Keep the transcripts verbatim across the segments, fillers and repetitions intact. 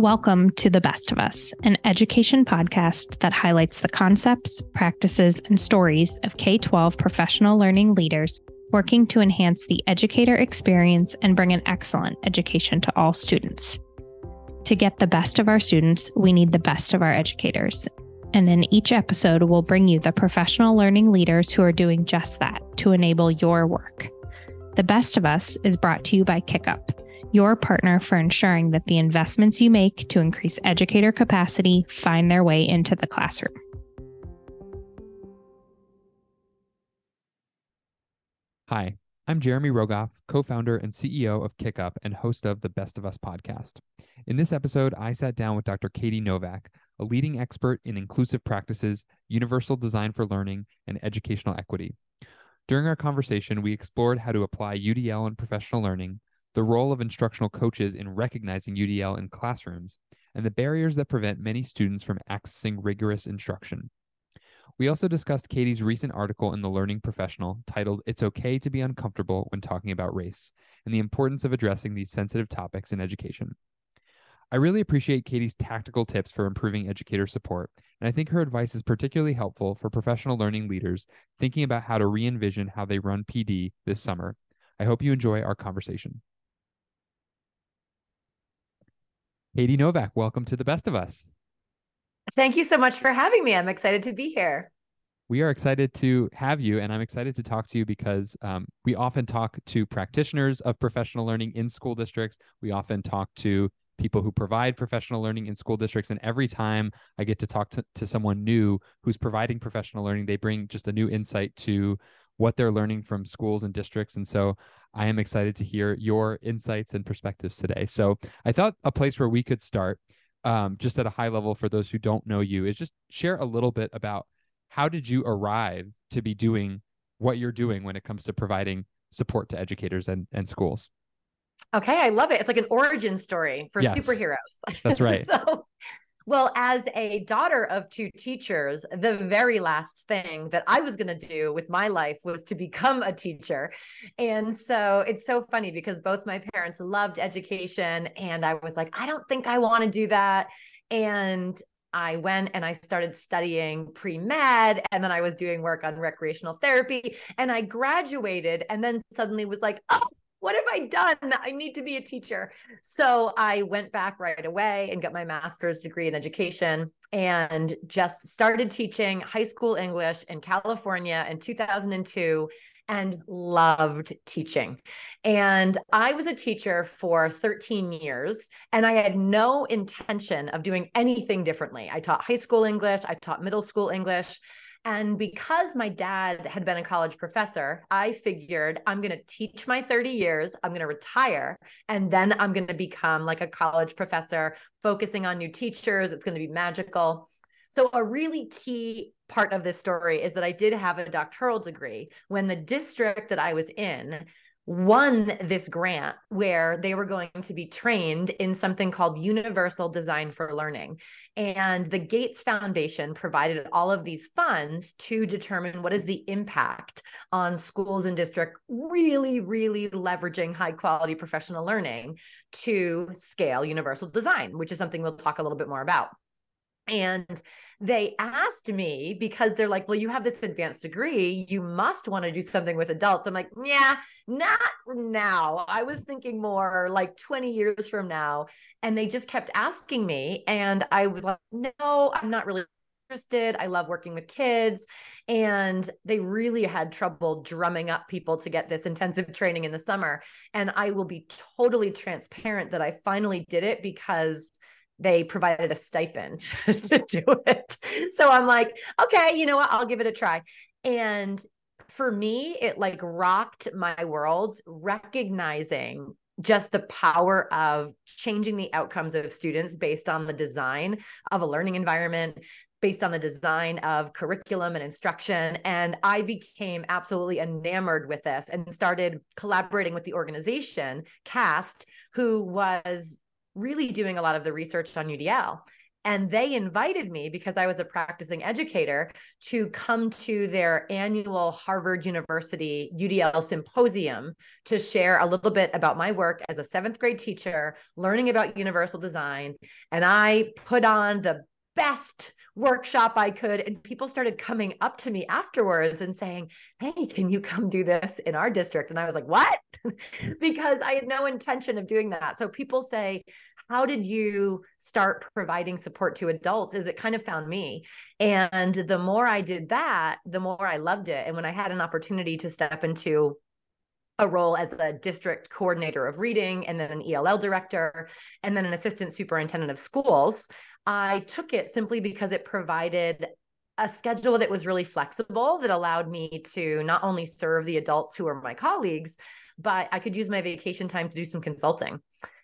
Welcome to The Best of Us, an education podcast that highlights the concepts, practices, and stories of K through twelve professional learning leaders working to enhance the educator experience and bring an excellent education to all students. To get the best of our students, we need the best of our educators. And in each episode, we'll bring you the professional learning leaders who are doing just that to enable your work. The Best of Us is brought to you by KickUp, your partner for ensuring that the investments you make to increase educator capacity find their way into the classroom. Hi, I'm Jeremy Rogoff, co-founder and C E O of KickUp and host of the Best of Us podcast. In this episode, I sat down with Doctor Katie Novak, a leading expert in inclusive practices, universal design for learning, and educational equity. During our conversation, we explored how to apply U D L in professional learning, the role of instructional coaches in recognizing U D L in classrooms, and the barriers that prevent many students from accessing rigorous instruction. We also discussed Katie's recent article in The Learning Professional titled, "It's Okay to Be Uncomfortable When Talking About Race," and the importance of addressing these sensitive topics in education. I really appreciate Katie's tactical tips for improving educator support, and I think her advice is particularly helpful for professional learning leaders thinking about how to re-envision how they run P D this summer. I hope you enjoy our conversation. Katie Novak, welcome to The Best of Us. Thank you so much for having me. I'm excited to be here. We are excited to have you, and I'm excited to talk to you because um, we often talk to practitioners of professional learning in school districts. We often talk to people who provide professional learning in school districts, and every time I get to talk to, to someone new who's providing professional learning, they bring just a new insight to what they're learning from schools and districts. And so I am excited to hear your insights and perspectives today. So I thought a place where we could start, um, just at a high level for those who don't know you, is just share a little bit about how did you arrive to be doing what you're doing when it comes to providing support to educators and, and schools? Okay, I love it. It's like an origin story for yes, superheroes. That's right. so, well, as a daughter of two teachers, the very last thing that I was going to do with my life was to become a teacher. And so it's so funny because both my parents loved education and I was like, I don't think I want to do that. And I went and I started studying pre-med, and then I was doing work on recreational therapy, and I graduated and then suddenly was like, oh, what have I done? I need to be a teacher. So I went back right away and got my master's degree in education and just started teaching high school English in California in two thousand two and loved teaching. And I was a teacher for thirteen years and I had no intention of doing anything differently. I taught high school English. I taught middle school English. And because my dad had been a college professor, I figured I'm going to teach my thirty years, I'm going to retire, and then I'm going to become like a college professor focusing on new teachers. It's going to be magical. So a really key part of this story is that I did have a doctoral degree when the district that I was in won this grant where they were going to be trained in something called Universal Design for Learning. And the Gates Foundation provided all of these funds to determine what is the impact on schools and district really, really leveraging high quality professional learning to scale universal design, which is something we'll talk a little bit more about. And they asked me because they're like, well, you have this advanced degree. You must want to do something with adults. I'm like, yeah, not now. I was thinking more like twenty years from now. And they just kept asking me. And I was like, no, I'm not really interested. I love working with kids. And they really had trouble drumming up people to get this intensive training in the summer. And I will be totally transparent that I finally did it because they provided a stipend to do it. So I'm like, okay, you know what? I'll give it a try. And for me, it like rocked my world, recognizing just the power of changing the outcomes of students based on the design of a learning environment, based on the design of curriculum and instruction. And I became absolutely enamored with this and started collaborating with the organization, CAST, who was really doing a lot of the research on U D L. And they invited me, because I was a practicing educator, to come to their annual Harvard University U D L symposium to share a little bit about my work as a seventh grade teacher, learning about universal design. And I put on the best workshop I could. And people started coming up to me afterwards and saying, hey, can you come do this in our district? And I was like, what? Because I had no intention of doing that. So people say, how did you start providing support to adults? Is it kind of found me. And the more I did that, the more I loved it. And when I had an opportunity to step into a role as a district coordinator of reading, and then an E L L director, and then an assistant superintendent of schools, I took it simply because it provided a schedule that was really flexible, that allowed me to not only serve the adults who are my colleagues, but I could use my vacation time to do some consulting.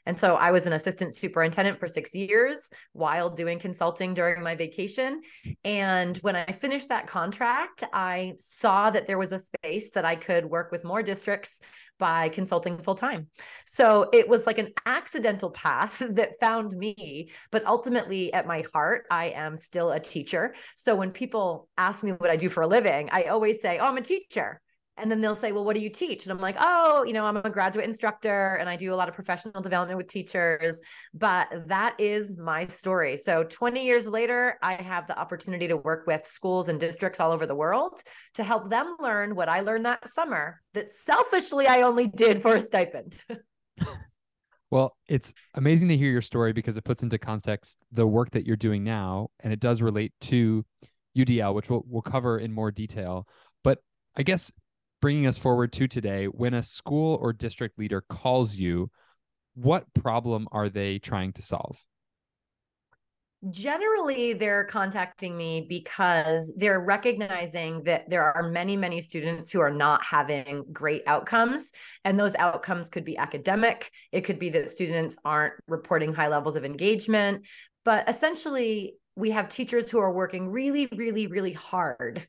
And so I was an assistant superintendent for six years while doing consulting during my vacation. And when I finished that contract, I saw that there was a space that I could work with more districts by consulting full time. So it was like an accidental path that found me, but ultimately at my heart, I am still a teacher. So when people ask me what I do for a living, I always say, oh, I'm a teacher. And then they'll say, well, what do you teach? And I'm like, oh, you know, I'm a graduate instructor and I do a lot of professional development with teachers, but that is my story. So twenty years later, I have the opportunity to work with schools and districts all over the world to help them learn what I learned that summer that selfishly I only did for a stipend. Well, it's amazing to hear your story, because it puts into context the work that you're doing now, and it does relate to U D L, which we'll, we'll cover in more detail. But I guess, bringing us forward to today, when a school or district leader calls you, what problem are they trying to solve? Generally, they're contacting me because they're recognizing that there are many, many students who are not having great outcomes. And those outcomes could be academic. It could be that students aren't reporting high levels of engagement. But essentially, we have teachers who are working really, really, really hard,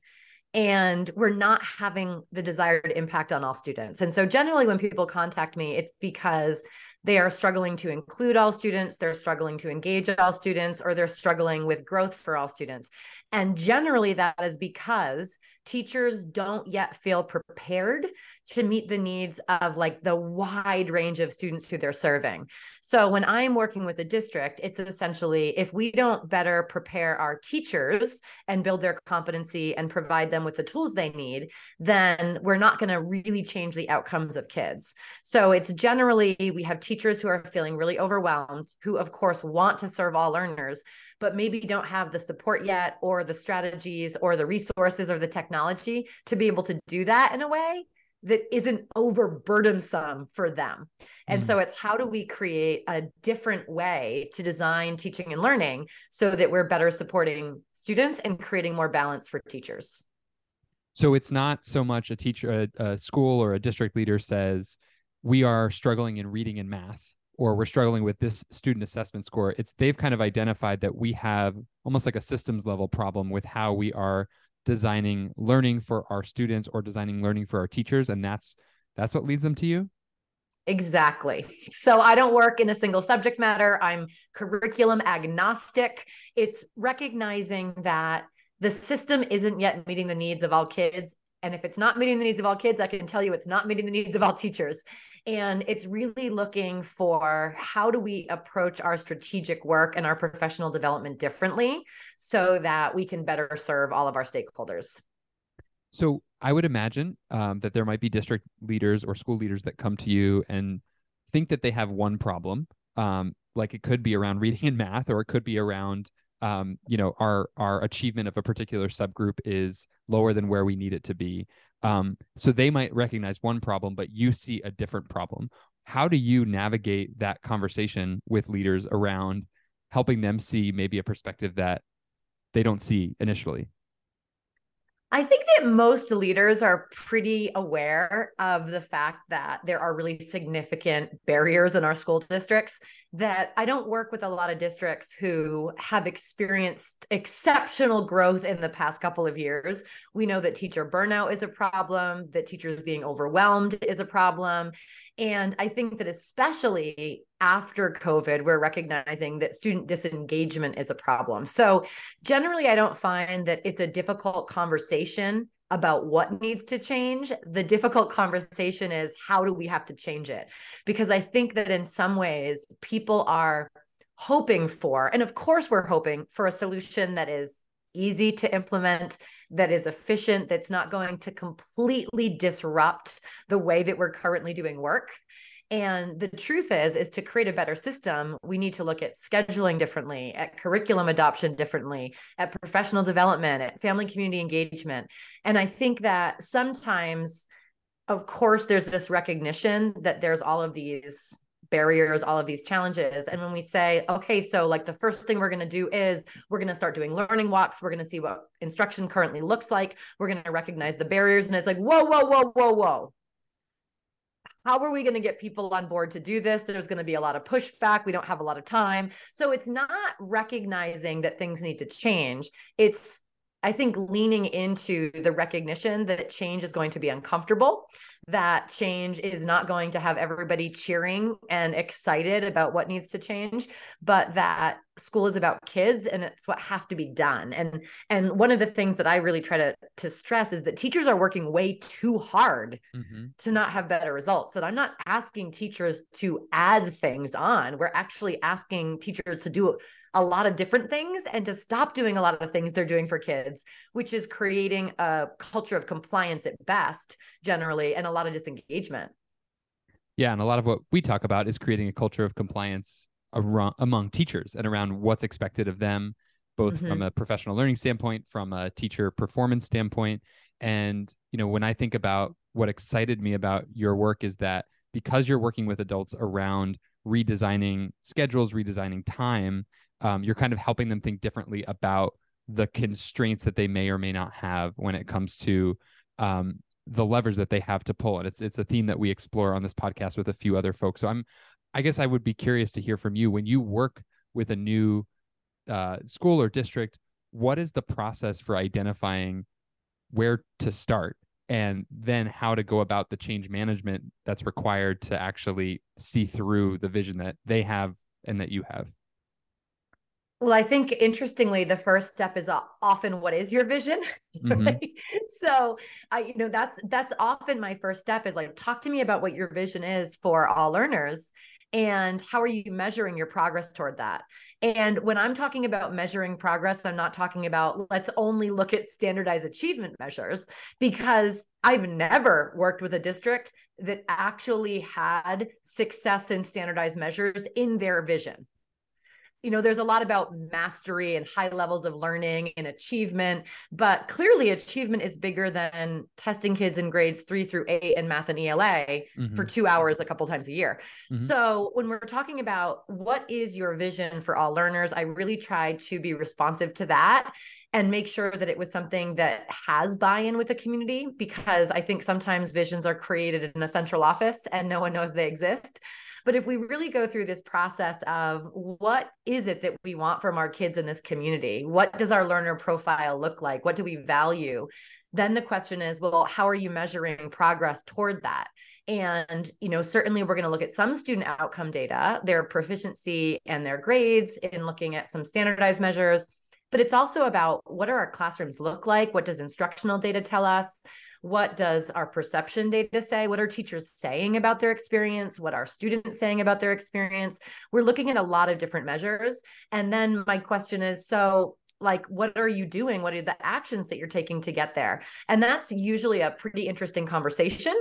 and we're not having the desired impact on all students. And so generally when people contact me, it's because they are struggling to include all students, they're struggling to engage all students, or they're struggling with growth for all students. And generally that is because teachers don't yet feel prepared to meet the needs of like the wide range of students who they're serving. So when I'm working with a district, it's essentially, if we don't better prepare our teachers and build their competency and provide them with the tools they need, then we're not going to really change the outcomes of kids. So it's generally, we have teachers who are feeling really overwhelmed, who of course want to serve all learners, but maybe don't have the support yet, or the strategies, or the resources, or the technology to be able to do that in a way that isn't overburdensome for them. And mm-hmm. so it's, how do we create a different way to design teaching and learning so that we're better supporting students and creating more balance for teachers? So it's not so much a teacher, a, a school or a district leader says, we are struggling in reading and math, or we're struggling with this student assessment score. It's they've kind of identified that we have almost like a systems level problem with how we are designing learning for our students, or designing learning for our teachers. And that's, that's what leads them to you. Exactly. So I don't work in a single subject matter. I'm curriculum agnostic. It's recognizing that the system isn't yet meeting the needs of all kids. And if it's not meeting the needs of all kids, I can tell you it's not meeting the needs of all teachers. And it's really looking for, how do we approach our strategic work and our professional development differently so that we can better serve all of our stakeholders? So I would imagine um, that there might be district leaders or school leaders that come to you and think that they have one problem. Um, like it could be around reading and math, or it could be around Um, you know, our our achievement of a particular subgroup is lower than where we need it to be. Um, so they might recognize one problem, but you see a different problem. How do you navigate that conversation with leaders around helping them see maybe a perspective that they don't see initially? I think that most leaders are pretty aware of the fact that there are really significant barriers in our school districts that I don't work with a lot of districts who have experienced exceptional growth in the past couple of years. We know that teacher burnout is a problem, that teachers being overwhelmed is a problem. And I think that especially after COVID, we're recognizing that student disengagement is a problem. So generally, I don't find that it's a difficult conversation about what needs to change. The difficult conversation is, how do we have to change it? Because I think that in some ways people are hoping for, and of course we're hoping for, a solution that is easy to implement, that is efficient, that's not going to completely disrupt the way that we're currently doing work. And the truth is, is to create a better system, we need to look at scheduling differently, at curriculum adoption differently, at professional development, at family community engagement. And I think that sometimes, of course, there's this recognition that there's all of these barriers, all of these challenges. And when we say, okay, so like the first thing we're going to do is we're going to start doing learning walks. We're going to see what instruction currently looks like. We're going to recognize the barriers. And it's like, whoa, whoa, whoa, whoa, whoa. How are we going to get people on board to do this? There's going to be a lot of pushback. We don't have a lot of time. So it's not recognizing that things need to change. It's, I think, leaning into the recognition that change is going to be uncomfortable, that change is not going to have everybody cheering and excited about what needs to change, but that school is about kids and it's what have to be done. And, and one of the things that I really try to, to stress is that teachers are working way too hard mm-hmm. to not have better results. That I'm not asking teachers to add things on. We're actually asking teachers to do a lot of different things and to stop doing a lot of things they're doing for kids, which is creating a culture of compliance at best, generally, and a lot of disengagement. Yeah. And a lot of what we talk about is creating a culture of compliance around, among teachers and around what's expected of them, both mm-hmm. from a professional learning standpoint, from a teacher performance standpoint. And, you know, when I think about what excited me about your work is that because you're working with adults around redesigning schedules, redesigning time, um, you're kind of helping them think differently about the constraints that they may or may not have when it comes to, um, the levers that they have to pull. And it's, it's a theme that we explore on this podcast with a few other folks. So I'm, I guess I would be curious to hear from you when you work with a new uh, school or district, what is the process for identifying where to start and then how to go about the change management that's required to actually see through the vision that they have and that you have? Well, I think interestingly, the first step is often, what is your vision? Mm-hmm. Right? So I, you know, that's, that's often my first step is like, talk to me about what your vision is for all learners and how are you measuring your progress toward that? And when I'm talking about measuring progress, I'm not talking about let's only look at standardized achievement measures, because I've never worked with a district that actually had success in standardized measures in their vision. You know, there's a lot about mastery and high levels of learning and achievement, but clearly achievement is bigger than testing kids in grades three through eight in math and E L A mm-hmm. for two hours a couple times a year. Mm-hmm. So when we're talking about what is your vision for all learners, I really tried to be responsive to that and make sure that it was something that has buy-in with the community, because I think sometimes visions are created in a central office and no one knows they exist. But if we really go through this process of what is it that we want from our kids in this community? What does our learner profile look like? What do we value? Then the question is, well, how are you measuring progress toward that? And, you know, certainly we're going to look at some student outcome data, their proficiency and their grades, in looking at some standardized measures. But it's also about, what do our classrooms look like? What does instructional data tell us? What does our perception data say? What are teachers saying about their experience? What are students saying about their experience? We're looking at a lot of different measures. And then my question is, so like, what are you doing? What are the actions that you're taking to get there? And that's usually a pretty interesting conversation,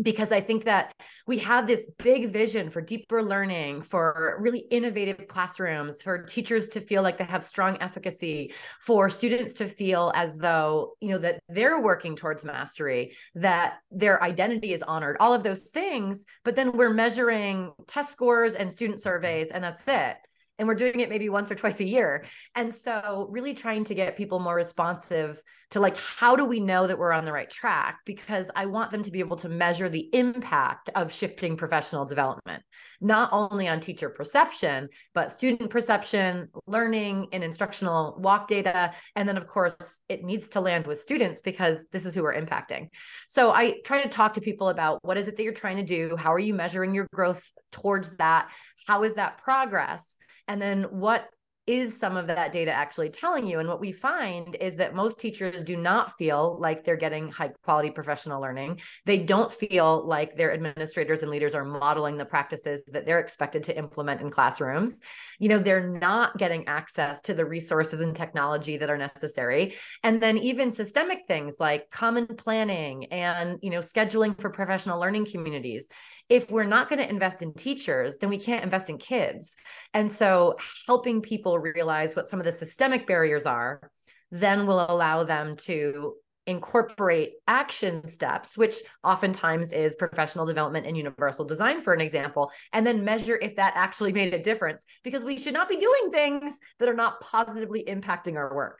because I think that we have this big vision for deeper learning, for really innovative classrooms, for teachers to feel like they have strong efficacy, for students to feel as though, you know, that they're working towards mastery, that their identity is honored, all of those things. But then we're measuring test scores and student surveys, and that's it. and we're doing it maybe once or twice a year. And so really trying to get people more responsive to, like, how do we know that we're on the right track? Because I want them to be able to measure the impact of shifting professional development, not only on teacher perception, but student perception, learning and instructional walk data. And then of course it needs to land with students because this is who we're impacting. So I try to talk to people about what is it that you're trying to do? How are you measuring your growth towards that? How is that progress? And then what is some of that data actually telling you? And what we find is that most teachers do not feel like they're getting high quality professional learning. They don't feel like their administrators and leaders are modeling the practices that they're expected to implement in classrooms. You know, they're not getting access to the resources and technology that are necessary. And then even systemic things like common planning and, you know, scheduling for professional learning communities. If we're not going to invest in teachers, then we can't invest in kids. And so helping people realize what some of the systemic barriers are, then will allow them to incorporate action steps, which oftentimes is professional development and universal design, for an example, and then measure if that actually made a difference, because we should not be doing things that are not positively impacting our work.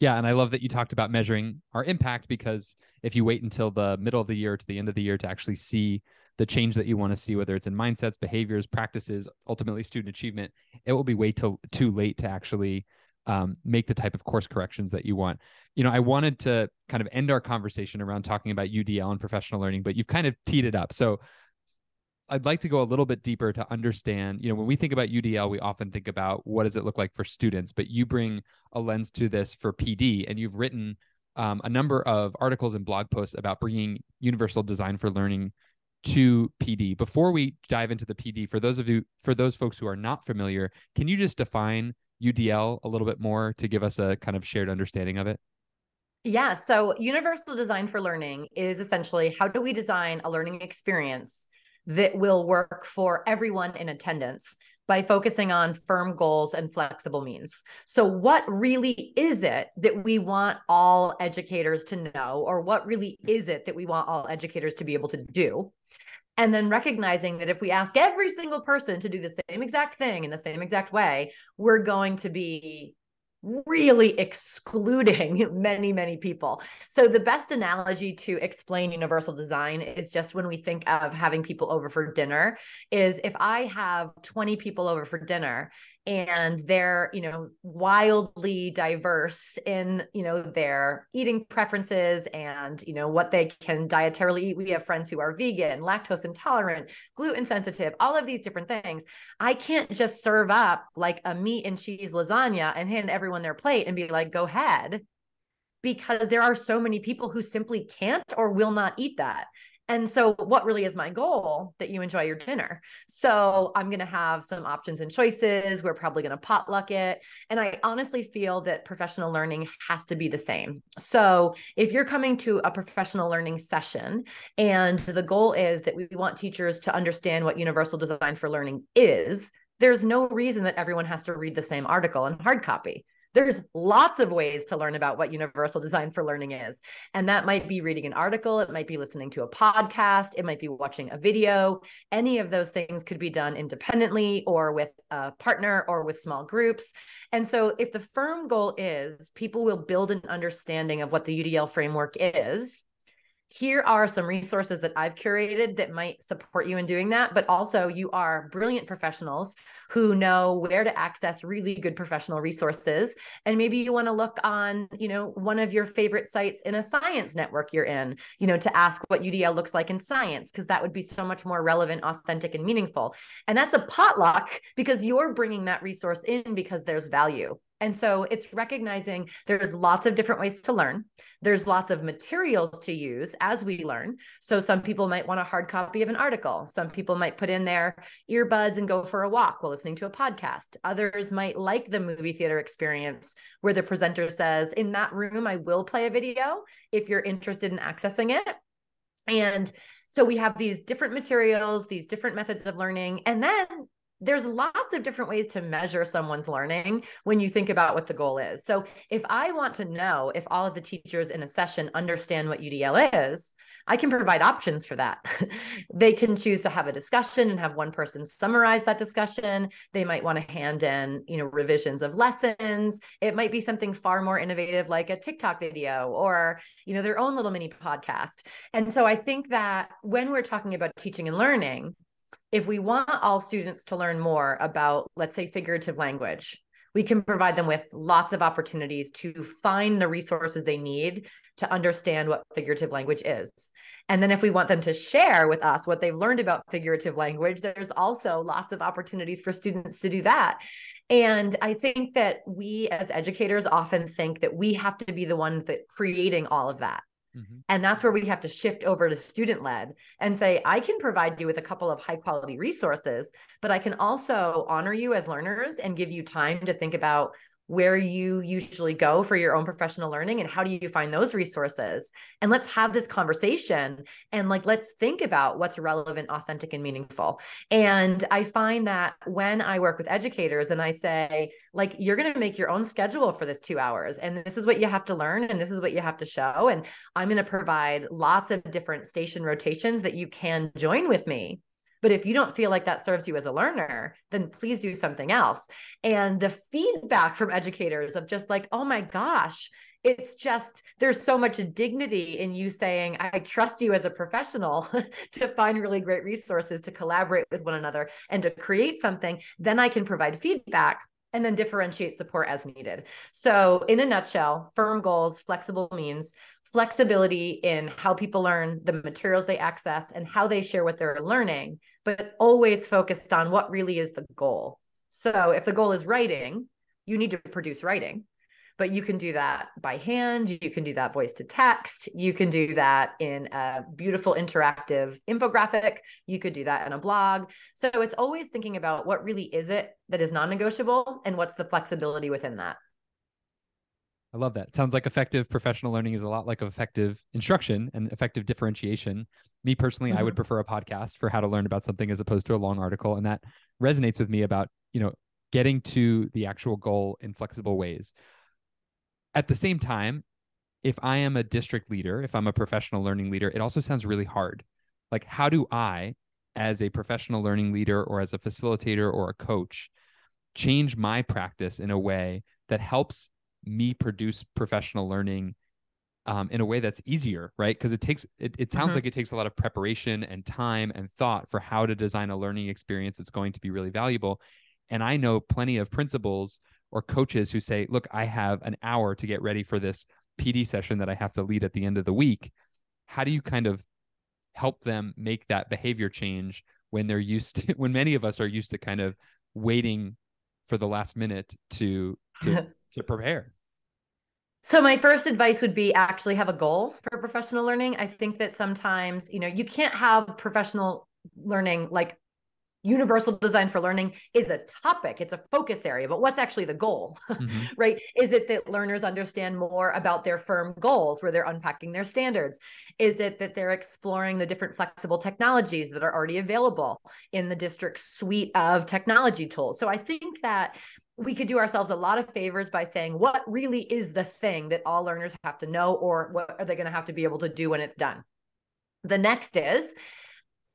Yeah. And I love that you talked about measuring our impact, because if you wait until the middle of the year to the end of the year to actually see the change that you want to see, whether it's in mindsets, behaviors, practices, ultimately student achievement, it will be way too, too late to actually um, make the type of course corrections that you want. You know, I wanted to kind of end our conversation around talking about U D L and professional learning, but you've kind of teed it up. So I'd like to go a little bit deeper to understand, you know, when we think about U D L, we often think about what does it look like for students, but you bring a lens to this for P D, and you've written um, a number of articles and blog posts about bringing universal design for learning to P D. Before we dive into the P D, for those of you, for those folks who are not familiar, can you just define U D L a little bit more to give us a kind of shared understanding of it? Yeah. So universal design for learning is essentially, how do we design a learning experience that will work for everyone in attendance by focusing on firm goals and flexible means. So what really is it that we want all educators to know, or what really is it that we want all educators to be able to do? And then recognizing that if we ask every single person to do the same exact thing in the same exact way, we're going to be really excluding many, many people. So the best analogy to explain universal design is just when we think of having people over for dinner, is if I have twenty people over for dinner and they're, you know, wildly diverse in, you know, their eating preferences and, you know, what they can dietarily eat. We have friends who are vegan, lactose intolerant, gluten sensitive, all of these different things. I can't just serve up like a meat and cheese lasagna and hand everyone their plate and be like, go ahead, because there are so many people who simply can't or will not eat that. And so what really is my goal? That you enjoy your dinner. So I'm going to have some options and choices. We're probably going to potluck it. And I honestly feel that professional learning has to be the same. So if you're coming to a professional learning session and the goal is that we want teachers to understand what universal design for learning is, there's no reason that everyone has to read the same article in hard copy. There's lots of ways to learn about what universal design for learning is. And that might be reading an article. It might be listening to a podcast. It might be watching a video. Any of those things could be done independently or with a partner or with small groups. And so if the firm goal is people will build an understanding of what the U D L framework is, here are some resources that I've curated that might support you in doing that, but also you are brilliant professionals who know where to access really good professional resources. And maybe you want to look on, you know, one of your favorite sites in a science network you're in, you know, to ask what U D L looks like in science, because that would be so much more relevant, authentic, and meaningful. And that's a potluck because you're bringing that resource in because there's value. And so it's recognizing there's lots of different ways to learn. There's lots of materials to use as we learn. So some people might want a hard copy of an article. Some people might put in their earbuds and go for a walk while listening to a podcast. Others might like the movie theater experience where the presenter says, in that room, I will play a video if you're interested in accessing it. And so we have these different materials, these different methods of learning, and then there's lots of different ways to measure someone's learning when you think about what the goal is. So if I want to know if all of the teachers in a session understand what U D L is, I can provide options for that. They can choose to have a discussion and have one person summarize that discussion. They might want to hand in, you know, revisions of lessons. It might be something far more innovative, like a TikTok video or, you know, their own little mini podcast. And so I think that when we're talking about teaching and learning, if we want all students to learn more about, let's say, figurative language, we can provide them with lots of opportunities to find the resources they need to understand what figurative language is. And then if we want them to share with us what they've learned about figurative language, there's also lots of opportunities for students to do that. And I think that we as educators often think that we have to be the ones that creating all of that. Mm-hmm. And that's where we have to shift over to student-led and say, I can provide you with a couple of high-quality resources, but I can also honor you as learners and give you time to think about where you usually go for your own professional learning and how do you find those resources. And let's have this conversation and like, let's think about what's relevant, authentic, and meaningful. And I find that when I work with educators and I say, like, you're going to make your own schedule for this two hours and this is what you have to learn and this is what you have to show. And I'm going to provide lots of different station rotations that you can join with me. But if you don't feel like that serves you as a learner, then please do something else. And the feedback from educators of just like, oh my gosh, it's just, there's so much dignity in you saying, I trust you as a professional to find really great resources, to collaborate with one another and to create something, then I can provide feedback and then differentiate support as needed. So in a nutshell, firm goals, flexible means, flexibility in how people learn, the materials they access, and how they share what they're learning, but always focused on what really is the goal. So if the goal is writing, you need to produce writing, but you can do that by hand. You can do that voice to text. You can do that in a beautiful interactive infographic. You could do that in a blog. So it's always thinking about what really is it that is non-negotiable and what's the flexibility within that. I love that. Sounds like effective professional learning is a lot like effective instruction and effective differentiation. Me personally, mm-hmm. I would prefer a podcast for how to learn about something as opposed to a long article. And that resonates with me about, you know, getting to the actual goal in flexible ways. At the same time, if I am a district leader, if I'm a professional learning leader, it also sounds really hard. Like, how do I, as a professional learning leader or as a facilitator or a coach, change my practice in a way that helps me produce professional learning um, in a way that's easier, right? Because it takes, it, it sounds mm-hmm. like it takes a lot of preparation and time and thought for how to design a learning experience that's going to be really valuable. And I know plenty of principals or coaches who say, look, I have an hour to get ready for this P D session that I have to lead at the end of the week. How do you kind of help them make that behavior change when they're used to, when many of us are used to kind of waiting for the last minute to, to, to prepare? So my first advice would be actually have a goal for professional learning. I think that sometimes, you know, you can't have professional learning, like Universal Design for Learning is a topic, it's a focus area, but what's actually the goal, mm-hmm. right? Is it that learners understand more about their firm goals where they're unpacking their standards? Is it that they're exploring the different flexible technologies that are already available in the district's suite of technology tools? So I think that we could do ourselves a lot of favors by saying, what really is the thing that all learners have to know, or what are they going to have to be able to do when it's done? The next is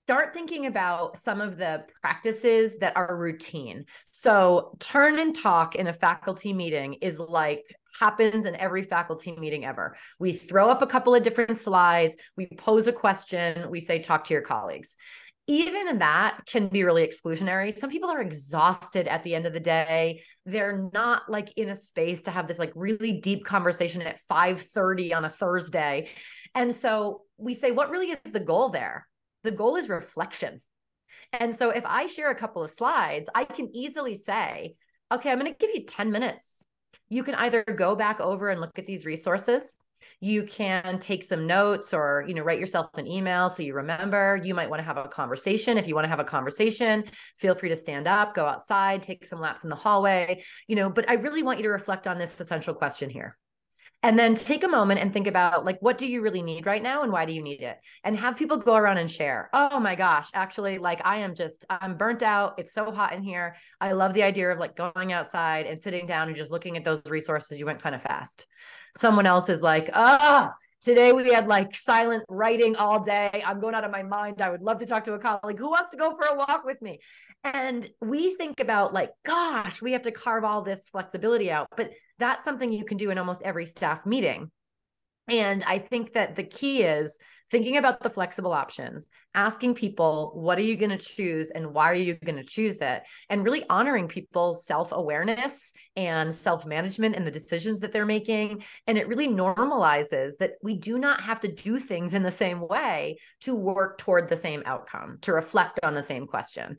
start thinking about some of the practices that are routine. So turn and talk in a faculty meeting is like happens in every faculty meeting ever. We throw up a couple of different slides. We pose a question. We say, talk to your colleagues. Even that can be really exclusionary. Some people are exhausted at the end of the day. They're not like in a space to have this like really deep conversation at five thirty on a Thursday. And so we say, what really is the goal there? The goal is reflection. And so if I share a couple of slides, I can easily say, okay, I'm going to give you ten minutes. You can either go back over and look at these resources. You can take some notes or, you know, write yourself an email so you remember. You might want to have a conversation. If you want to have a conversation, feel free to stand up, go outside, take some laps in the hallway, you know, but I really want you to reflect on this essential question here. And then take a moment and think about, like, what do you really need right now and why do you need it? And have people go around and share. Oh my gosh, actually, like, I am just, I'm burnt out. It's so hot in here. I love the idea of like going outside and sitting down and just looking at those resources. You went kind of fast. Someone else is like, oh, today we had like silent writing all day. I'm going out of my mind. I would love to talk to a colleague. Who wants to go for a walk with me? And we think about like, gosh, we have to carve all this flexibility out. But that's something you can do in almost every staff meeting. And I think that the key is thinking about the flexible options, asking people, what are you going to choose and why are you going to choose it? And really honoring people's self-awareness and self-management and the decisions that they're making. And it really normalizes that we do not have to do things in the same way to work toward the same outcome, to reflect on the same question.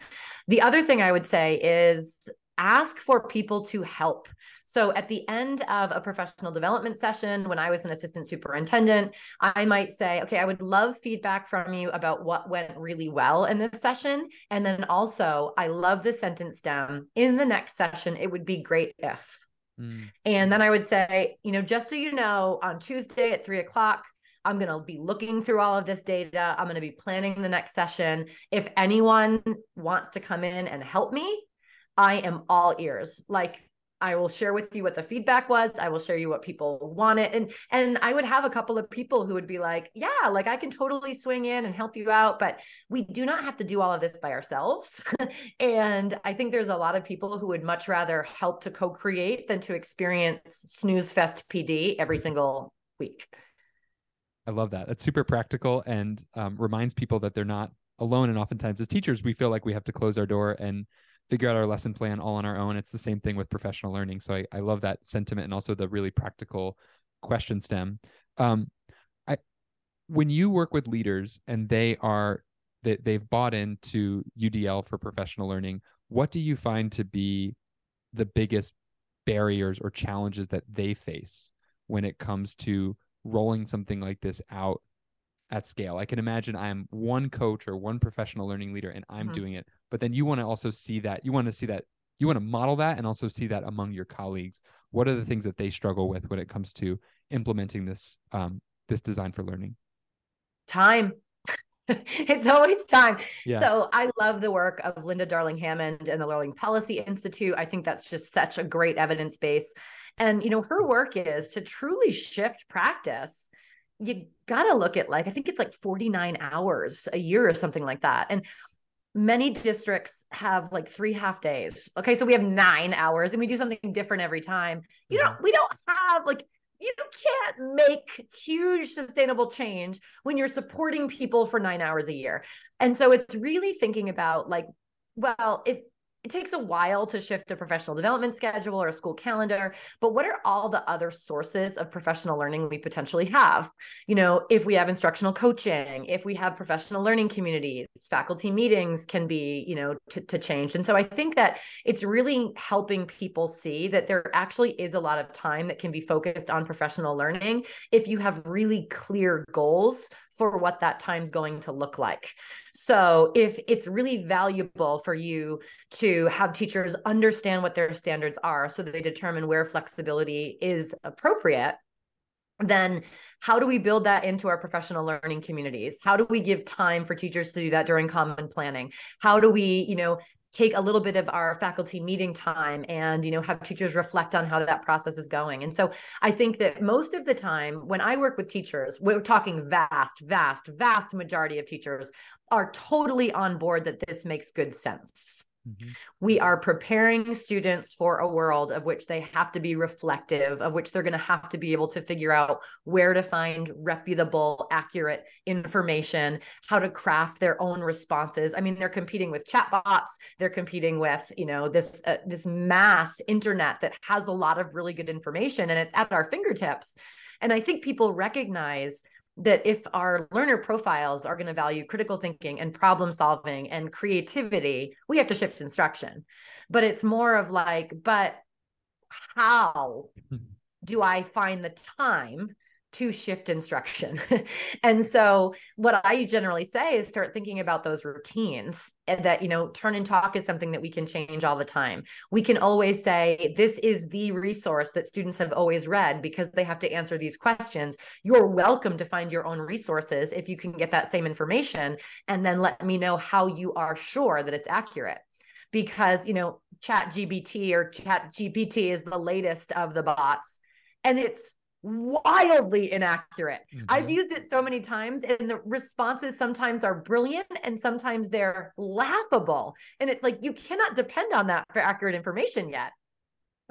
The other thing I would say is ask for people to help. So at the end of a professional development session, when I was an assistant superintendent, I might say, okay, I would love feedback from you about what went really well in this session. And then also, I love the sentence stem, in the next session, it would be great if. Mm. And then I would say, you know, just so you know, on Tuesday at three o'clock, I'm going to be looking through all of this data. I'm going to be planning the next session. If anyone wants to come in and help me, I am all ears. Like, I will share with you what the feedback was. I will share you what people wanted. And, and I would have a couple of people who would be like, yeah, like I can totally swing in and help you out, but we do not have to do all of this by ourselves. And I think there's a lot of people who would much rather help to co-create than to experience snooze fest P D every single week. I love that. That's super practical and um, reminds people that they're not alone. And oftentimes as teachers, we feel like we have to close our door and figure out our lesson plan all on our own. It's the same thing with professional learning. So I, I love that sentiment and also the really practical question stem. Um, I, when you work with leaders and they are they, they've bought into U D L for professional learning, what do you find to be the biggest barriers or challenges that they face when it comes to rolling something like this out at scale? I can imagine I'm one coach or one professional learning leader and I'm mm-hmm. doing it, but then you want to also see that, you want to see that, you want to model that and also see that among your colleagues. What are the things that they struggle with when it comes to implementing this, um, this design for learning? Time. It's always time. Yeah. So I love the work of Linda Darling-Hammond and the Learning Policy Institute. I think that's just such a great evidence base. And, you know, her work is to truly shift practice. You got to look at like, I think it's like forty-nine hours a year or something like that. And many districts have like three half days. Okay. So we have nine hours and we do something different every time. You don't, we don't have like, you can't make huge sustainable change when you're supporting people for nine hours a year. And so it's really thinking about like, well, if it takes a while to shift a professional development schedule or a school calendar, but what are all the other sources of professional learning we potentially have? You know, if we have instructional coaching, if we have professional learning communities, faculty meetings can be, you know, to, to change. And so I think that it's really helping people see that there actually is a lot of time that can be focused on professional learning if you have really clear goals for what that time's going to look like. So if it's really valuable for you to have teachers understand what their standards are so that they determine where flexibility is appropriate, then how do we build that into our professional learning communities? How do we give time for teachers to do that during common planning? How do we, you know, take a little bit of our faculty meeting time and, you know, have teachers reflect on how that process is going? And so I think that most of the time when I work with teachers, we're talking vast, vast, vast majority of teachers are totally on board that this makes good sense. Mm-hmm. We are preparing students for a world of which they have to be reflective, of which they're going to have to be able to figure out where to find reputable, accurate information, how to craft their own responses. I mean, they're competing with chatbots. They're competing with, you know, this uh, this mass internet that has a lot of really good information, and it's at our fingertips. And I think people recognize that if our learner profiles are going to value critical thinking and problem solving and creativity, we have to shift instruction. But it's more of like, but how do I find the time to shift instruction. And so what I generally say is start thinking about those routines, and that, you know, turn and talk is something that we can change all the time. We can always say, this is the resource that students have always read because they have to answer these questions. You're welcome to find your own resources if you can get that same information, and then let me know how you are sure that it's accurate. Because, you know, ChatGPT or ChatGPT is the latest of the bots, and it's wildly inaccurate. Mm-hmm. I've used it so many times, and the responses sometimes are brilliant and sometimes they're laughable. And it's like, you cannot depend on that for accurate information yet.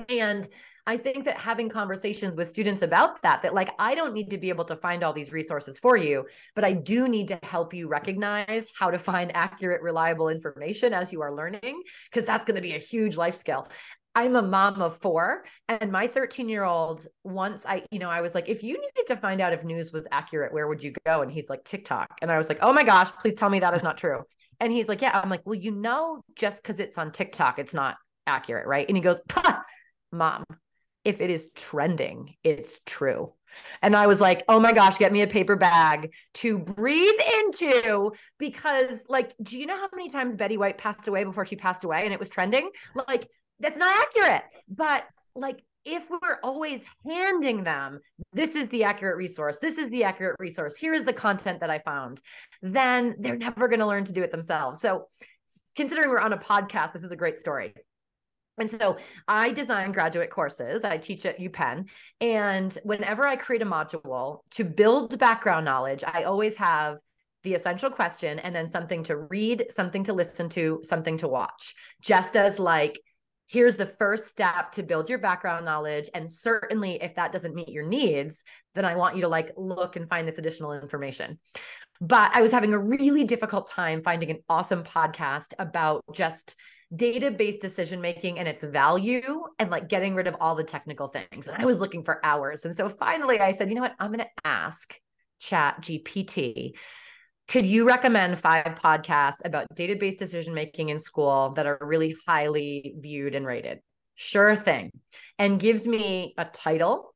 And I think that having conversations with students about that, that like, I don't need to be able to find all these resources for you, but I do need to help you recognize how to find accurate, reliable information as you are learning, because that's going to be a huge life skill. I'm a mom of four, and my thirteen year old, once I, you know, I was like, if you needed to find out if news was accurate, where would you go? And he's like, TikTok. And I was like, oh my gosh, please tell me that is not true. And he's like, yeah. I'm like, well, you know, just because it's on TikTok, it's not accurate, right? And he goes, Mom, if it is trending, it's true. And I was like, oh my gosh, get me a paper bag to breathe into, because like, do you know how many times Betty White passed away before she passed away and it was trending? Like, that's not accurate. But like, if we're always handing them, this is the accurate resource, this is the accurate resource, here is the content that I found, then they're never going to learn to do it themselves. So considering we're on a podcast, this is a great story. And so I design graduate courses. I teach at UPenn. And whenever I create a module to build background knowledge, I always have the essential question, and then something to read, something to listen to, something to watch, just as like, here's the first step to build your background knowledge. And certainly if that doesn't meet your needs, then I want you to like look and find this additional information. But I was having a really difficult time finding an awesome podcast about just data-based decision-making and its value, and like getting rid of all the technical things. And I was looking for hours. And so finally I said, you know what, I'm going to ask ChatGPT, could you recommend five podcasts about database decision-making in school that are really highly viewed and rated? Sure thing. And gives me a title,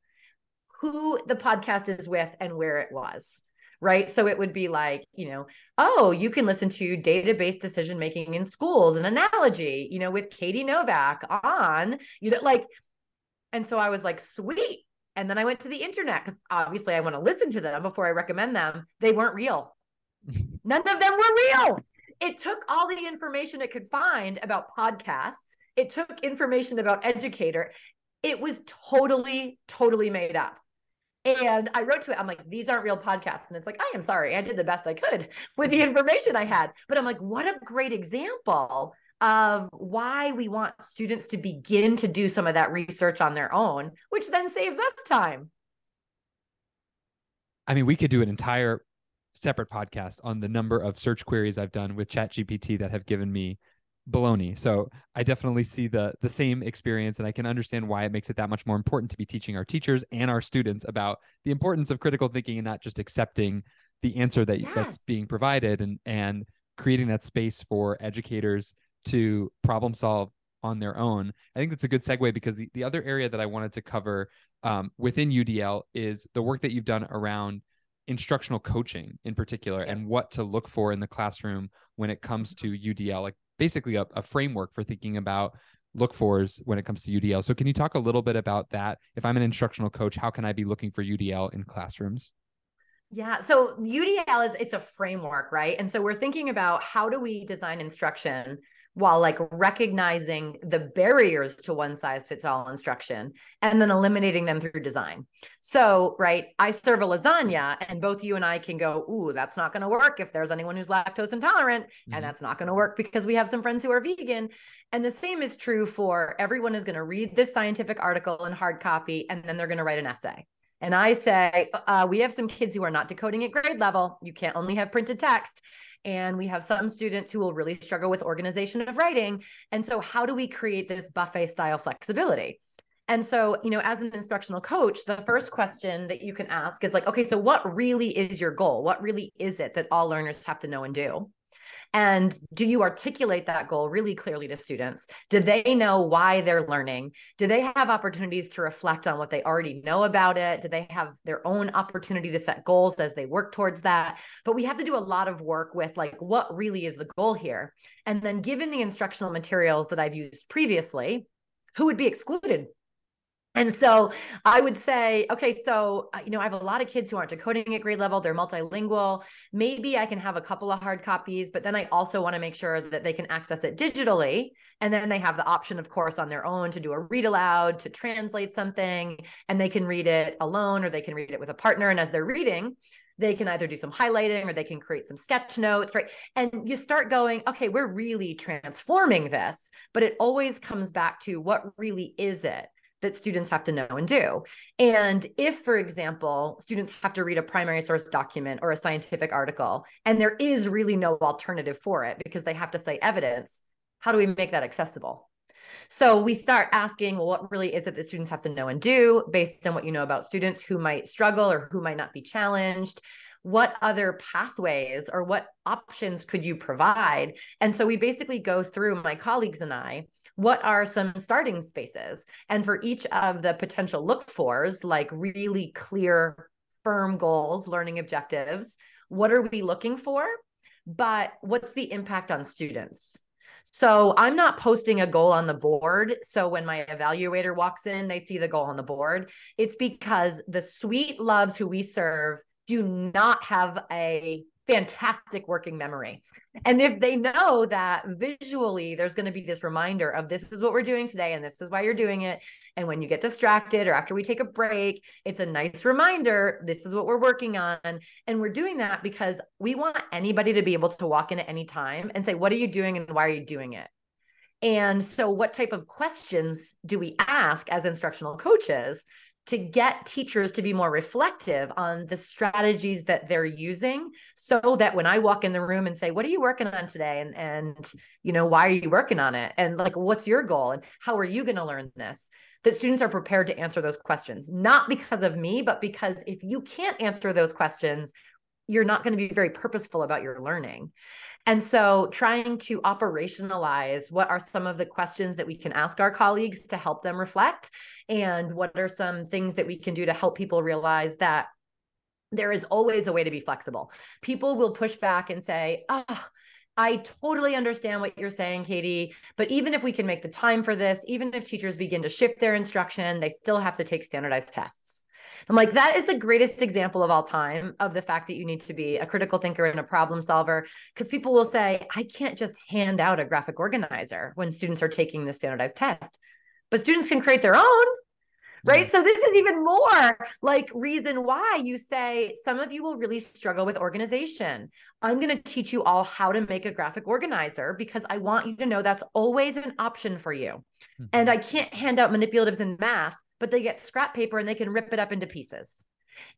who the podcast is with, and where it was, right? So it would be like, you know, oh, you can listen to Database Decision-Making in Schools, an analogy, you know, with Katie Novak on, you know, like, and so I was like, sweet. And then I went to the internet, because obviously I want to listen to them before I recommend them. They weren't real. None of them were real. It took all the information it could find about podcasts. It took information about educator. It was totally, totally made up. And I wrote to it, I'm like, these aren't real podcasts. And it's like, I am sorry. I did the best I could with the information I had. But I'm like, what a great example of why we want students to begin to do some of that research on their own, which then saves us time. I mean, we could do an entire separate podcast on the number of search queries I've done with ChatGPT that have given me baloney. So I definitely see the the same experience, and I can understand why it makes it that much more important to be teaching our teachers and our students about the importance of critical thinking, and not just accepting the answer that, yes, that's being provided, and and creating that space for educators to problem solve on their own. I think that's a good segue, because the, the other area that I wanted to cover um, within U D L is the work that you've done around instructional coaching in particular, and what to look for in the classroom when it comes to U D L, like basically a, a framework for thinking about look-fors when it comes to U D L. So can you talk a little bit about that? If I'm an instructional coach, how can I be looking for U D L in classrooms? Yeah. So U D L is, it's a framework, right? And so we're thinking about how do we design instruction while like recognizing the barriers to one size fits all instruction, and then eliminating them through design. So, right, I serve a lasagna, and both you and I can go, ooh, that's not going to work if there's anyone who's lactose intolerant, mm-hmm. and that's not going to work because we have some friends who are vegan. And the same is true for everyone is going to read this scientific article in hard copy, and then they're going to write an essay. And I say, uh, we have some kids who are not decoding at grade level. You can't only have printed text. And we have some students who will really struggle with organization of writing. And so how do we create this buffet style flexibility? And so, you know, as an instructional coach, the first question that you can ask is like, okay, so what really is your goal? What really is it that all learners have to know and do? And do you articulate that goal really clearly to students? Do they know why they're learning? Do they have opportunities to reflect on what they already know about it? Do they have their own opportunity to set goals as they work towards that? But we have to do a lot of work with like, what really is the goal here? And then given the instructional materials that I've used previously, who would be excluded? And so I would say, okay, so, you know, I have a lot of kids who aren't decoding at grade level. They're multilingual. Maybe I can have a couple of hard copies, but then I also want to make sure that they can access it digitally. And then they have the option, of course, on their own to do a read aloud, to translate something, and they can read it alone or they can read it with a partner. And as they're reading, they can either do some highlighting or they can create some sketch notes, right? And you start going, okay, we're really transforming this, but it always comes back to what really is it that students have to know and do. And if, for example, students have to read a primary source document or a scientific article, and there is really no alternative for it because they have to cite evidence, how do we make that accessible? So we start asking, well, what really is it that students have to know and do based on what you know about students who might struggle or who might not be challenged? What other pathways or what options could you provide? And so we basically go through, my colleagues and I, what are some starting spaces? And for each of the potential look-fors, like really clear, firm goals, learning objectives, what are we looking for? But what's the impact on students? So I'm not posting a goal on the board. So when my evaluator walks in, they see the goal on the board. It's because the sweet loves who we serve do not have a fantastic working memory. And if they know that visually there's going to be this reminder of this is what we're doing today and this is why you're doing it, and when you get distracted or after we take a break, it's a nice reminder, this is what we're working on. And we're doing that because we want anybody to be able to walk in at any time and say, what are you doing and why are you doing it? And so what type of questions do we ask as instructional coaches to get teachers to be more reflective on the strategies that they're using, so that when I walk in the room and say, what are you working on today? And, and you know, why are you working on it? And like, what's your goal? And how are you going to learn this? That students are prepared to answer those questions, not because of me, but because if you can't answer those questions, you're not going to be very purposeful about your learning. And so trying to operationalize what are some of the questions that we can ask our colleagues to help them reflect, and what are some things that we can do to help people realize that there is always a way to be flexible. People will push back and say, oh, I totally understand what you're saying, Katie, but even if we can make the time for this, even if teachers begin to shift their instruction, they still have to take standardized tests. I'm like, that is the greatest example of all time of the fact that you need to be a critical thinker and a problem solver, because people will say, I can't just hand out a graphic organizer when students are taking the standardized test, but students can create their own, right? Yes. So this is even more like reason why you say, some of you will really struggle with organization. I'm going to teach you all how to make a graphic organizer because I want you to know that's always an option for you. Mm-hmm. And I can't hand out manipulatives in math, but they get scrap paper and they can rip it up into pieces.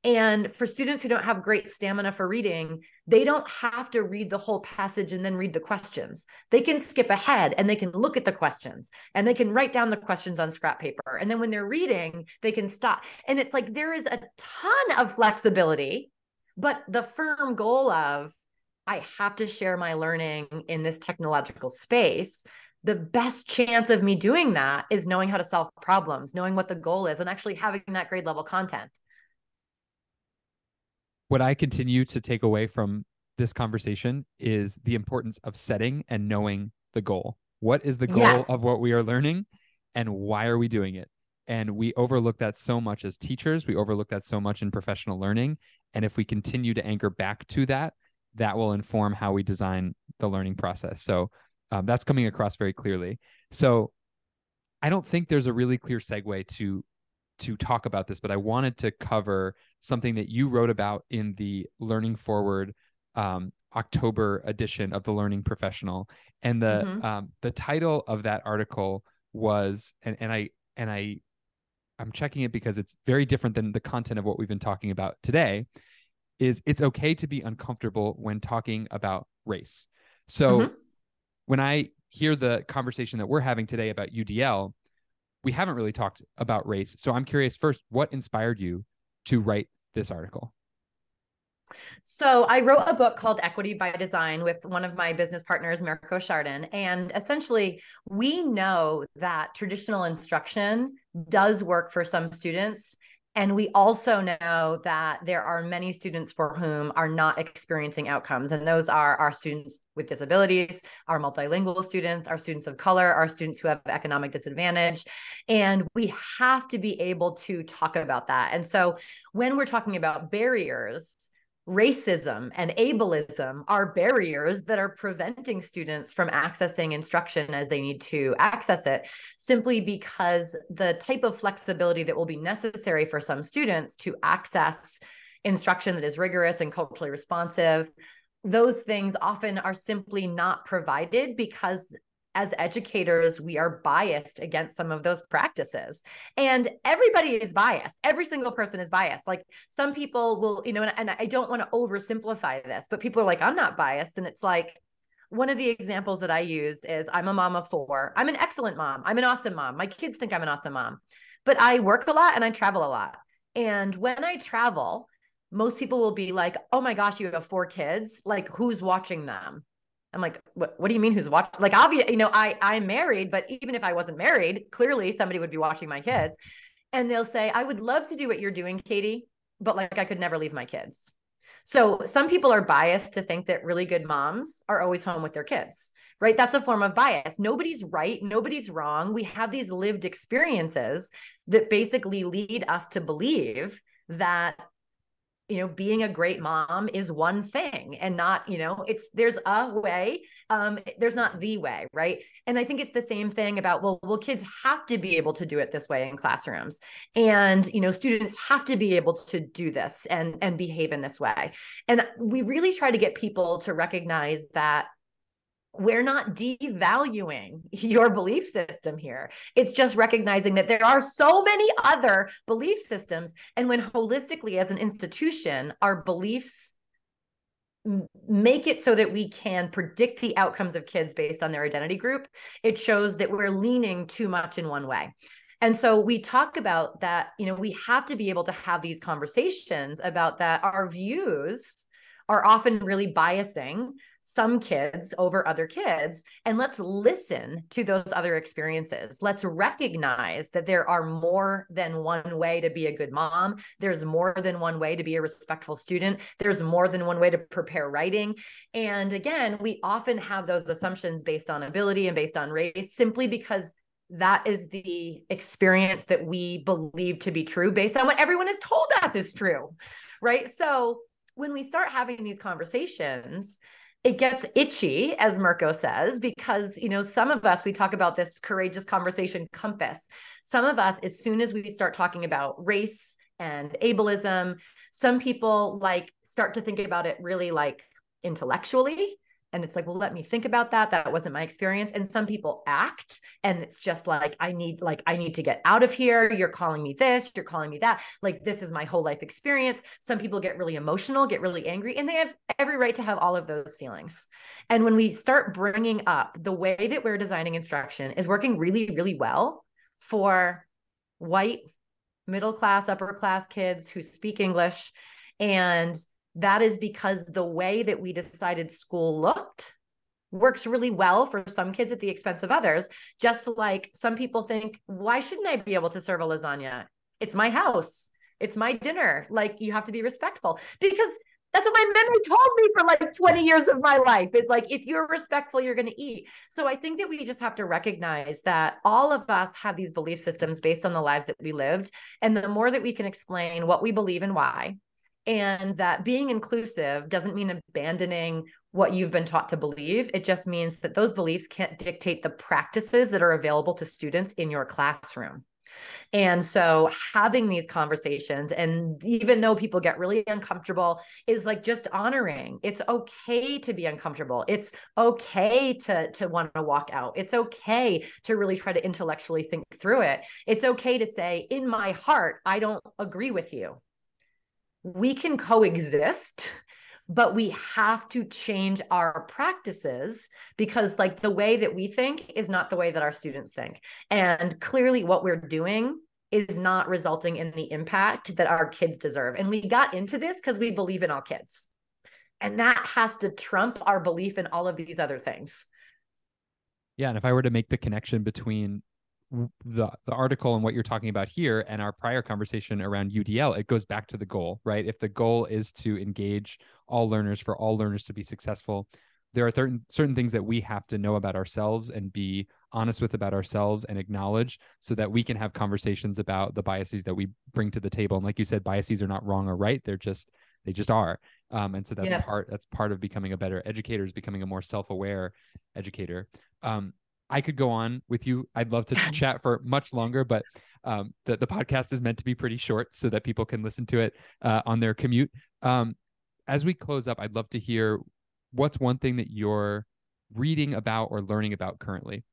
And for students who don't have great stamina for reading, they don't have to read the whole passage and then read the questions. They can skip ahead and they can look at the questions and they can write down the questions on scrap paper. And then when they're reading, they can stop. And it's like, there is a ton of flexibility, but the firm goal of, I have to share my learning in this technological space. The best chance of me doing that is knowing how to solve problems, knowing what the goal is, and actually having that grade level content. What I continue to take away from this conversation is the importance of setting and knowing the goal. What is the goal yes. of what we are learning, and why are we doing it? And we overlook that so much as teachers. We overlook that so much in professional learning. And if we continue to anchor back to that, that will inform how we design the learning process. So Um, that's coming across very clearly. So I don't think there's a really clear segue to, to talk about this, but I wanted to cover something that you wrote about in the Learning Forward um, October edition of the Learning Professional. And the, mm-hmm. um, the title of that article was, and, and I, and I, I'm checking it because it's very different than the content of what we've been talking about today, is it's okay to be uncomfortable when talking about race. So mm-hmm. when I hear the conversation that we're having today about U D L, we haven't really talked about race. So I'm curious first, what inspired you to write this article? So I wrote a book called Equity by Design with one of my business partners, Mirko Chardin. And essentially, we know that traditional instruction does work for some students. And we also know that there are many students for whom are not experiencing outcomes. And those are our students with disabilities, our multilingual students, our students of color, our students who have economic disadvantage. And we have to be able to talk about that. And so when we're talking about barriers, racism and ableism are barriers that are preventing students from accessing instruction as they need to access it, simply because the type of flexibility that will be necessary for some students to access instruction that is rigorous and culturally responsive, those things often are simply not provided because as educators, we are biased against some of those practices. And everybody is biased. Every single person is biased. Like some people will, you know, and, and I don't want to oversimplify this, but people are like, I'm not biased. And it's like, one of the examples that I use is I'm a mom of four. I'm an excellent mom. I'm an awesome mom. My kids think I'm an awesome mom, but I work a lot and I travel a lot. And when I travel, most people will be like, oh my gosh, you have four kids. Like, who's watching them? I'm like, what, what do you mean who's watching? Like, obviously, you know, I, I'm married, but even if I wasn't married, clearly somebody would be watching my kids. And they'll say, I would love to do what you're doing, Katie, but like, I could never leave my kids. So some people are biased to think that really good moms are always home with their kids, right? That's a form of bias. Nobody's right. Nobody's wrong. We have these lived experiences that basically lead us to believe that you know, being a great mom is one thing and not, you know, it's, there's a way, um, there's not the way, right? And I think it's the same thing about, well, well, kids have to be able to do it this way in classrooms and, you know, students have to be able to do this and, and behave in this way. And we really try to get people to recognize that we're not devaluing your belief system here. It's just recognizing that there are so many other belief systems. And when holistically as an institution, our beliefs make it so that we can predict the outcomes of kids based on their identity group, it shows that we're leaning too much in one way. And so we talk about that, you know, we have to be able to have these conversations about that our views are often really biasing some kids over other kids. And let's listen to those other experiences. Let's recognize that there are more than one way to be a good mom. There's more than one way to be a respectful student. There's more than one way to prepare writing. And again, we often have those assumptions based on ability and based on race, simply because that is the experience that we believe to be true based on what everyone has told us is true, right? So when we start having these conversations, it gets itchy, as Mirko says, because, you know, some of us, we talk about this courageous conversation compass. Some of us, as soon as we start talking about race and ableism, some people like start to think about it really like intellectually. And it's like, well, let me think about that. That wasn't my experience. And some people act and it's just like, I need, like, I need to get out of here. You're calling me this, you're calling me that. Like, this is my whole life experience. Some people get really emotional, get really angry, and they have every right to have all of those feelings. And when we start bringing up the way that we're designing instruction is working really, really well for white, middle-class, upper-class kids who speak English, and that is because the way that we decided school looked works really well for some kids at the expense of others. Just like some people think, why shouldn't I be able to serve a lasagna? It's my house. It's my dinner. Like, you have to be respectful, because that's what my memory told me for like twenty years of my life. It's like, if you're respectful, you're going to eat. So I think that we just have to recognize that all of us have these belief systems based on the lives that we lived. And the more that we can explain what we believe and why, and that being inclusive doesn't mean abandoning what you've been taught to believe. It just means that those beliefs can't dictate the practices that are available to students in your classroom. And so having these conversations, and even though people get really uncomfortable, is like just honoring. It's okay to be uncomfortable. It's okay to, to want to walk out. It's okay to really try to intellectually think through it. It's okay to say, in my heart, I don't agree with you. We can coexist, but we have to change our practices, because like the way that we think is not the way that our students think. And clearly what we're doing is not resulting in the impact that our kids deserve. And we got into this because we believe in all kids. And that has to trump our belief in all of these other things. Yeah. And if I were to make the connection between the, the article and what you're talking about here and our prior conversation around U D L, it goes back to the goal, right? If the goal is to engage all learners for all learners to be successful, there are certain, certain things that we have to know about ourselves and be honest with about ourselves and acknowledge so that we can have conversations about the biases that we bring to the table. And like you said, biases are not wrong or right. They're just, they just are. Um, and so that's yeah. part, that's part of becoming a better educator, is becoming a more self-aware educator. Um, I could go on with you. I'd love to chat for much longer, but um, the, the podcast is meant to be pretty short so that people can listen to it uh, on their commute. Um, as we close up, I'd love to hear, what's one thing that you're reading about or learning about currently?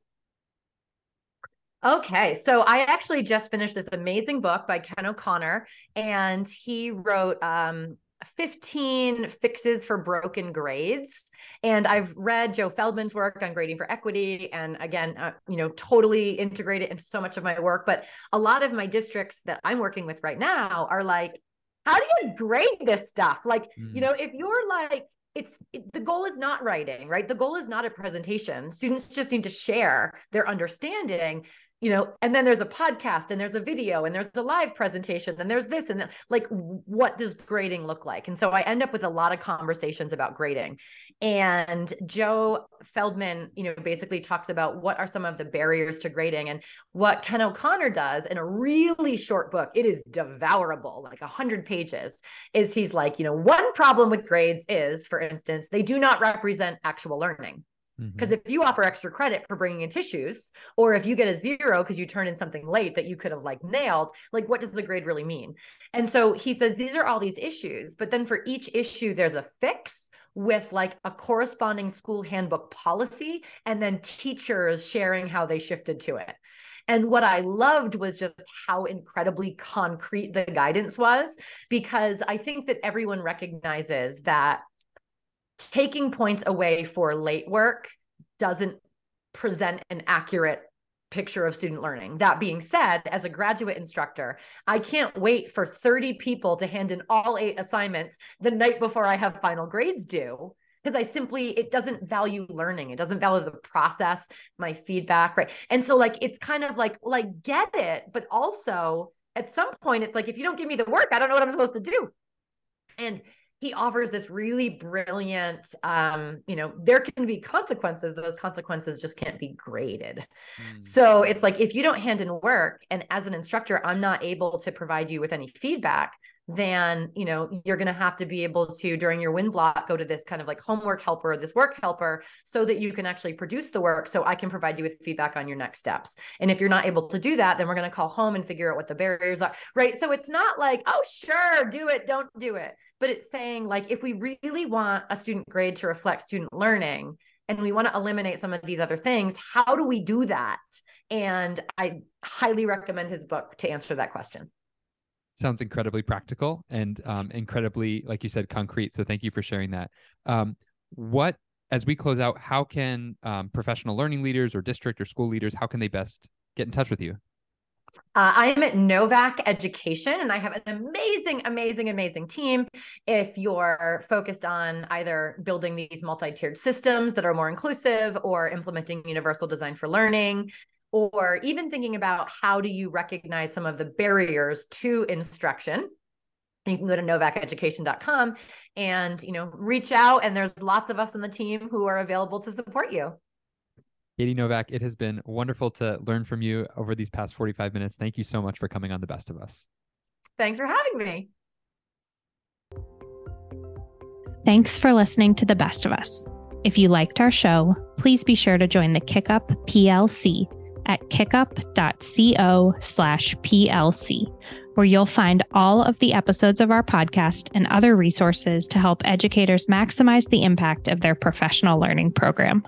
Okay. So I actually just finished this amazing book by Ken O'Connor, and he wrote um, fifteen fixes for broken grades. And I've read Joe Feldman's work on grading for equity. And again, uh, you know, totally integrate it into so much of my work, but a lot of my districts that I'm working with right now are like, how do you grade this stuff? Like, mm. you know, if you're like, it's it, the goal is not writing, right? The goal is not a presentation. Students just need to share their understanding, you know, and then there's a podcast and there's a video and there's a live presentation and there's this and that. Like, what does grading look like? And so I end up with a lot of conversations about grading. And Joe Feldman, you know, basically talks about what are some of the barriers to grading, and what Ken O'Connor does in a really short book, it is devourable, like a hundred pages, is he's like, you know, one problem with grades is, for instance, they do not represent actual learning. Because mm-hmm. if you offer extra credit for bringing in tissues, or if you get a zero because you turn in something late that you could have like nailed, like what does the grade really mean? And so he says, these are all these issues, but then for each issue, there's a fix with like a corresponding school handbook policy, and then teachers sharing how they shifted to it. And what I loved was just how incredibly concrete the guidance was, because I think that everyone recognizes that taking points away for late work doesn't present an accurate picture of student learning. That being said, as a graduate instructor, I can't wait for thirty people to hand in all eight assignments the night before I have final grades due, because I simply, it doesn't value learning. It doesn't value the process, my feedback, right? And so like, it's kind of like, like get it, but also at some point it's like, if you don't give me the work, I don't know what I'm supposed to do. And he offers this really brilliant, um, you know, there can be consequences. Those consequences just can't be graded. Mm. So it's like, if you don't hand in work, and as an instructor, I'm not able to provide you with any feedback, then, you know, you're going to have to be able to, during your win block, go to this kind of like homework helper, or this work helper, so that you can actually produce the work, so I can provide you with feedback on your next steps. And if you're not able to do that, then we're going to call home and figure out what the barriers are, right? So it's not like, oh, sure, do it, don't do it. But it's saying, like, if we really want a student grade to reflect student learning, and we want to eliminate some of these other things, how do we do that? And I highly recommend his book to answer that question. Sounds incredibly practical and um, incredibly, like you said, concrete. So thank you for sharing that. Um, what, as we close out, how can um, professional learning leaders or district or school leaders, how can they best get in touch with you? Uh, I'm at Novak Education, and I have an amazing, amazing, amazing team. If you're focused on either building these multi-tiered systems that are more inclusive, or implementing Universal Design for Learning, or even thinking about how do you recognize some of the barriers to instruction, you can go to novak education dot com and, you know, reach out. And there's lots of us on the team who are available to support you. Katie Novak, it has been wonderful to learn from you over these past forty-five minutes. Thank you so much for coming on The Best of Us. Thanks for having me. Thanks for listening to The Best of Us. If you liked our show, please be sure to join the KickUp P L C at kickup dot co slash P L C, where you'll find all of the episodes of our podcast and other resources to help educators maximize the impact of their professional learning program.